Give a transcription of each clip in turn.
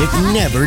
music never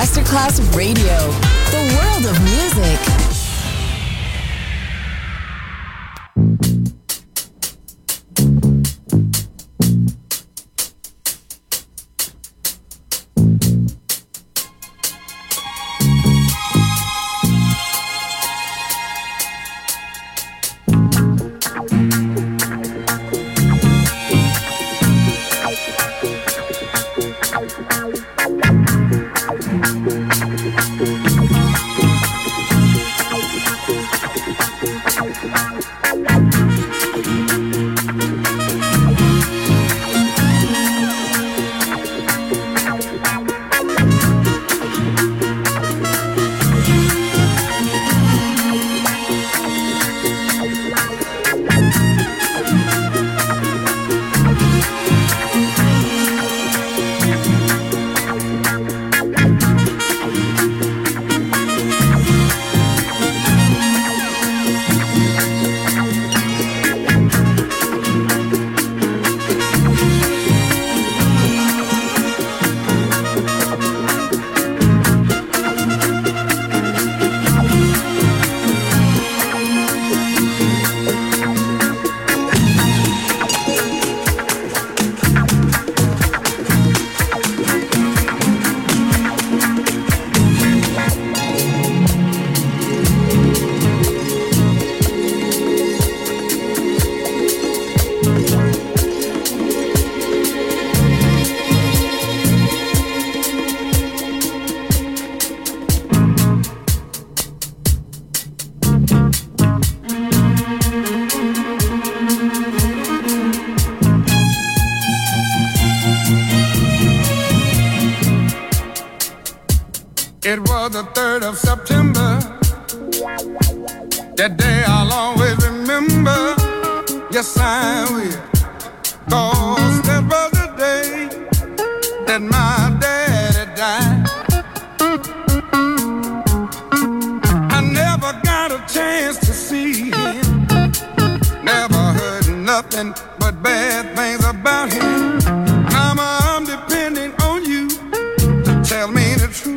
Masterclass Radio, the world of music. It was the 3rd of September, that day I'll always remember, yes I will, 'cause that was the day that my daddy died. I never got a chance to see him, never heard nothing but bad things about him. Mama, I'm depending on you to tell me the truth.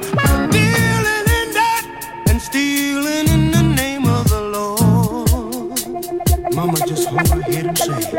dealing in that and stealing in the name of the Lord. Mama just hung her head.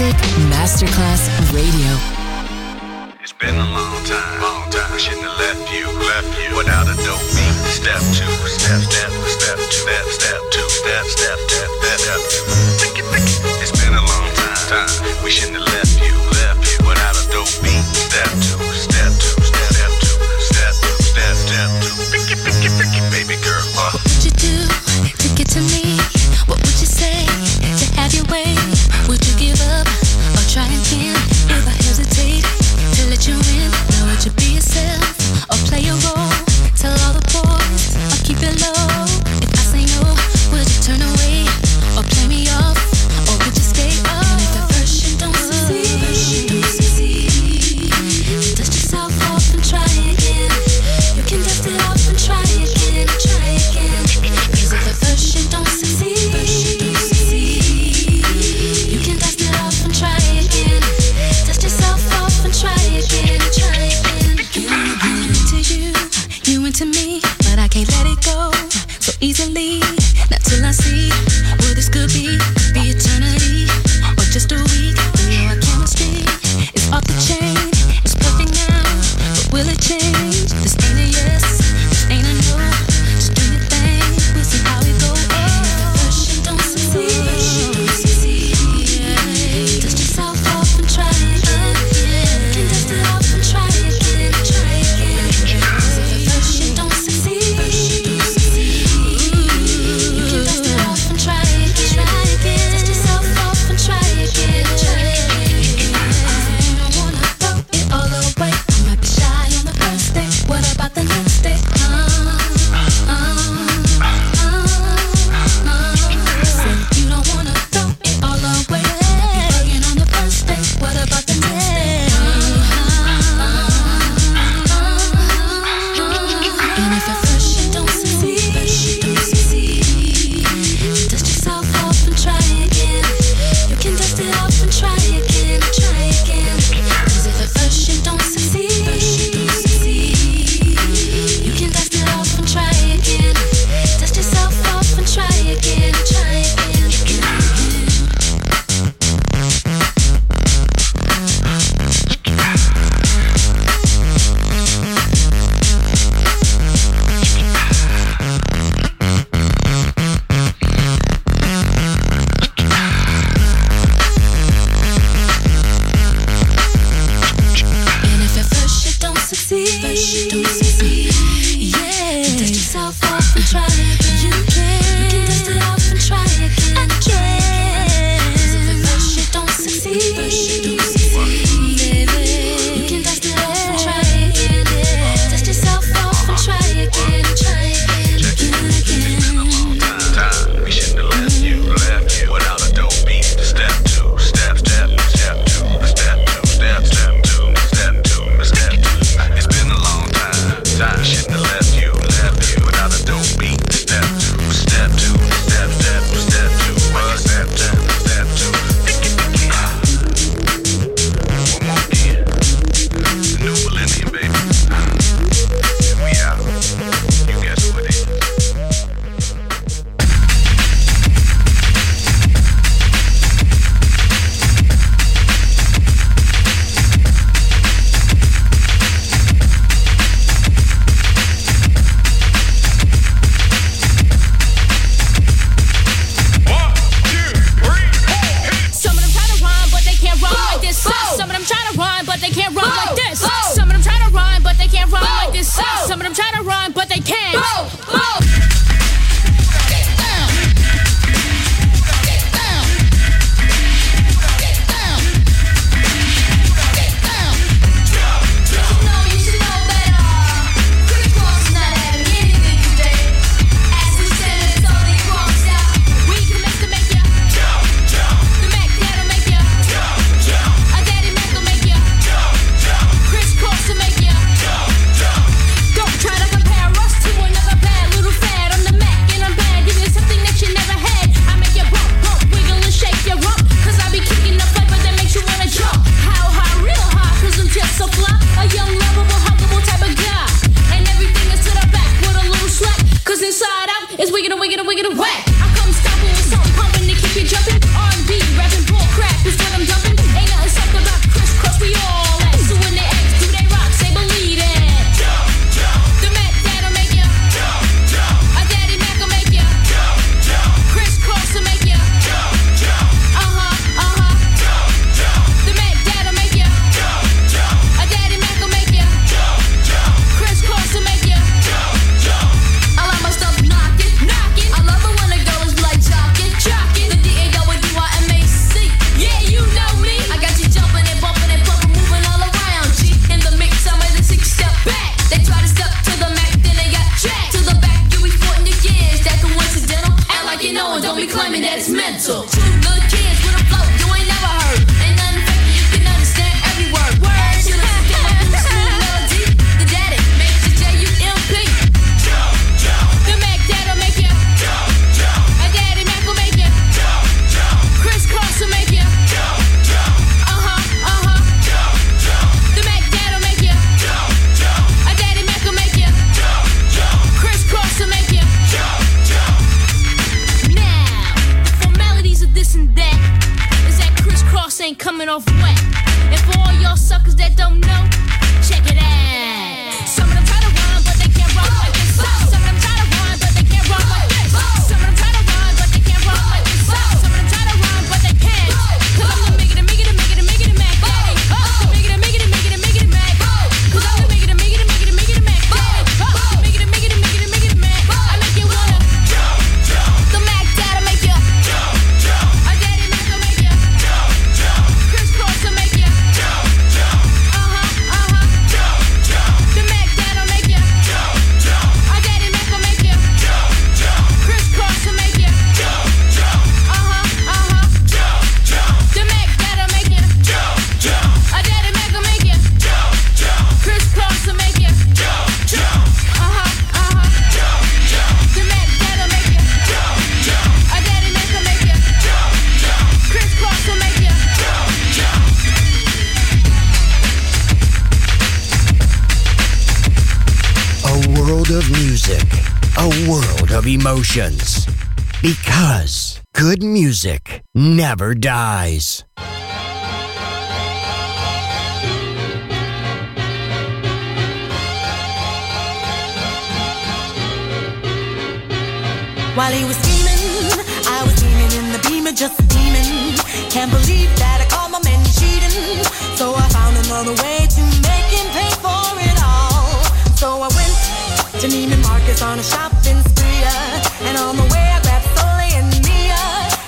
Music Masterclass Radio. It's been a long time. Shouldn't have left you without a dope beat. Step two. Think it. It's been a long time. We shouldn't have left you without a dope beat. Step two. Pick it, baby girl. What would you do to get to me? What would you say to have your way? Would you give up or try again? If I hesitate to let you in, now would you be yourself or play a role? Tell all the boys or keep it low. If I say no, would you turn away or play me off, or would you stay up? And if the version don't succeed, dust yourself off and try again. You can dust it off and try again. Cause if the version don't succeed, to me, but I can't let it go so easily, not till I see what this could be eternity, or just a week. You know our chemistry is off the chain, it's perfect now, but will it change? This ain't a yes, this ain't a no, just do your thing, we'll see how it goes. Don't succeed, dust yourself off and try again, you can dust it off and try again. It's been a long time. world of music, a world of emotions. Because good music never dies. While he was scheming, I was scheming in the beamer, just a demon. Can't believe that I called my man cheating. So I found another way to make him pay for it all. So I went to Neiman Marcus on a shopping spree, and on the way I grabbed Sully and Mia.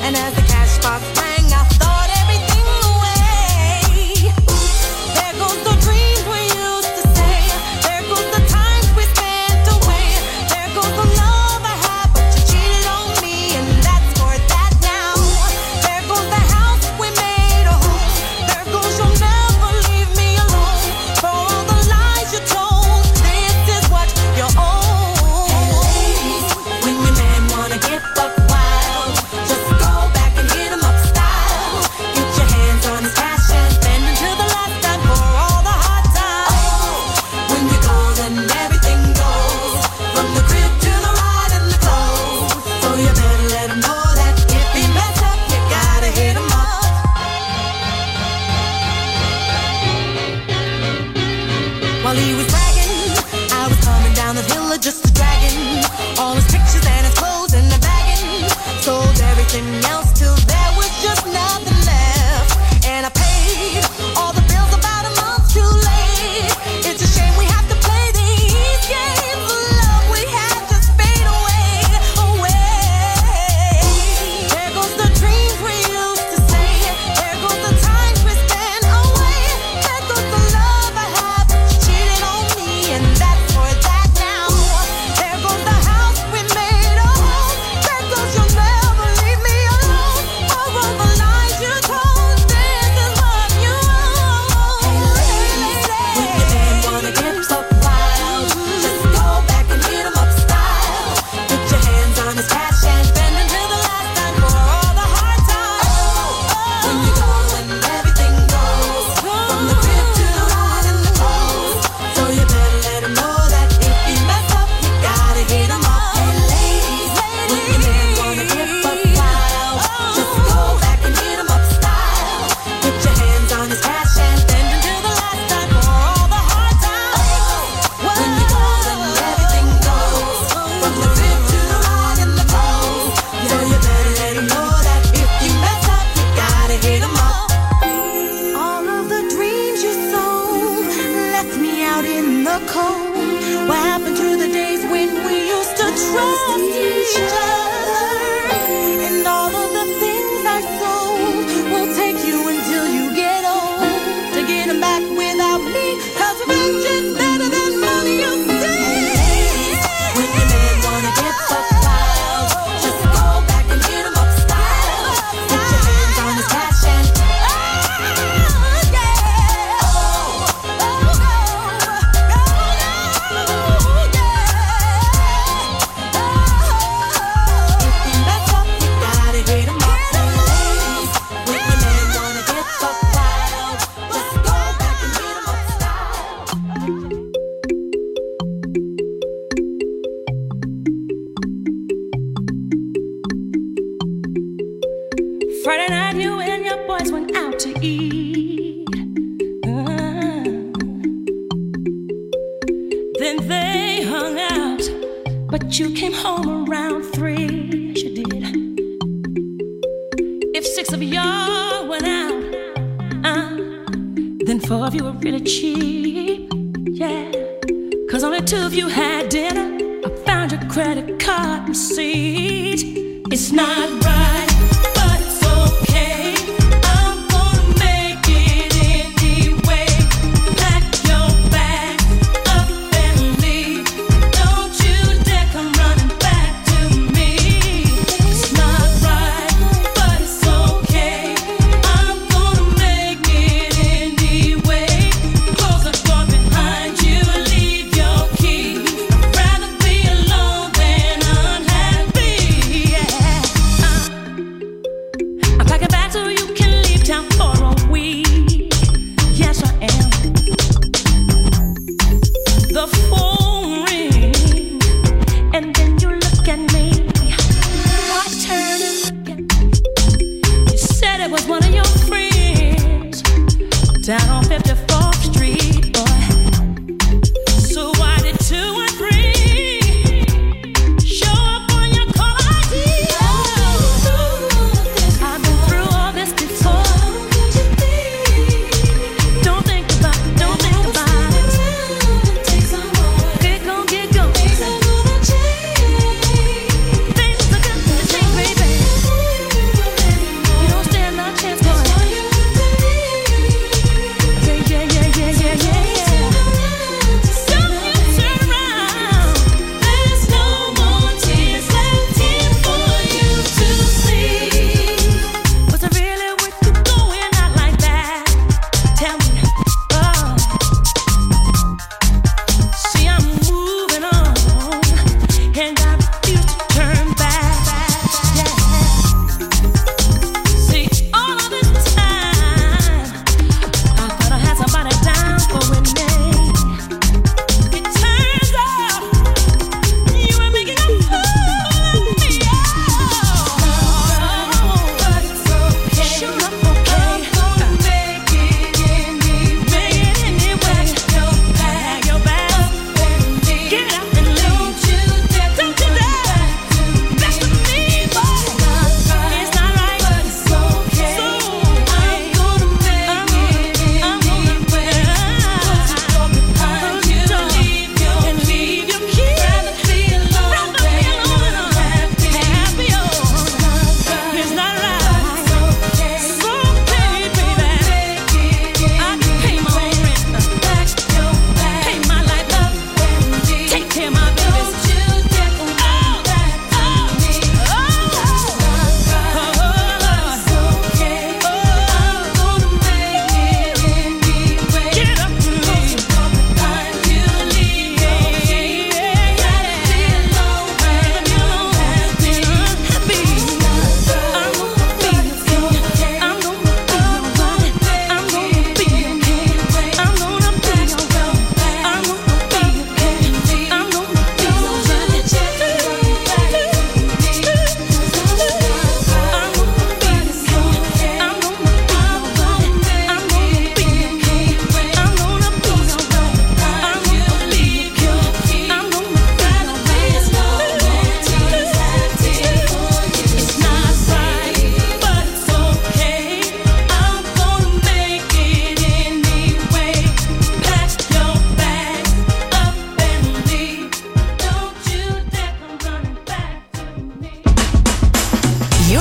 And as the cash box rang, I thought everything away. Oops, there goes the dreams we used to say. There goes the times we spent away. There goes the love I had, but you cheated on me, and that's for that now. There goes the house we made a home. There goes you'll never leave me alone. For all the lies you told.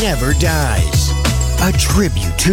Never dies. A tribute to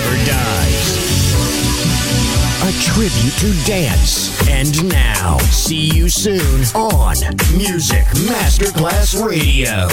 never dies. A tribute to dance. And now, see you soon on Music Masterclass Radio.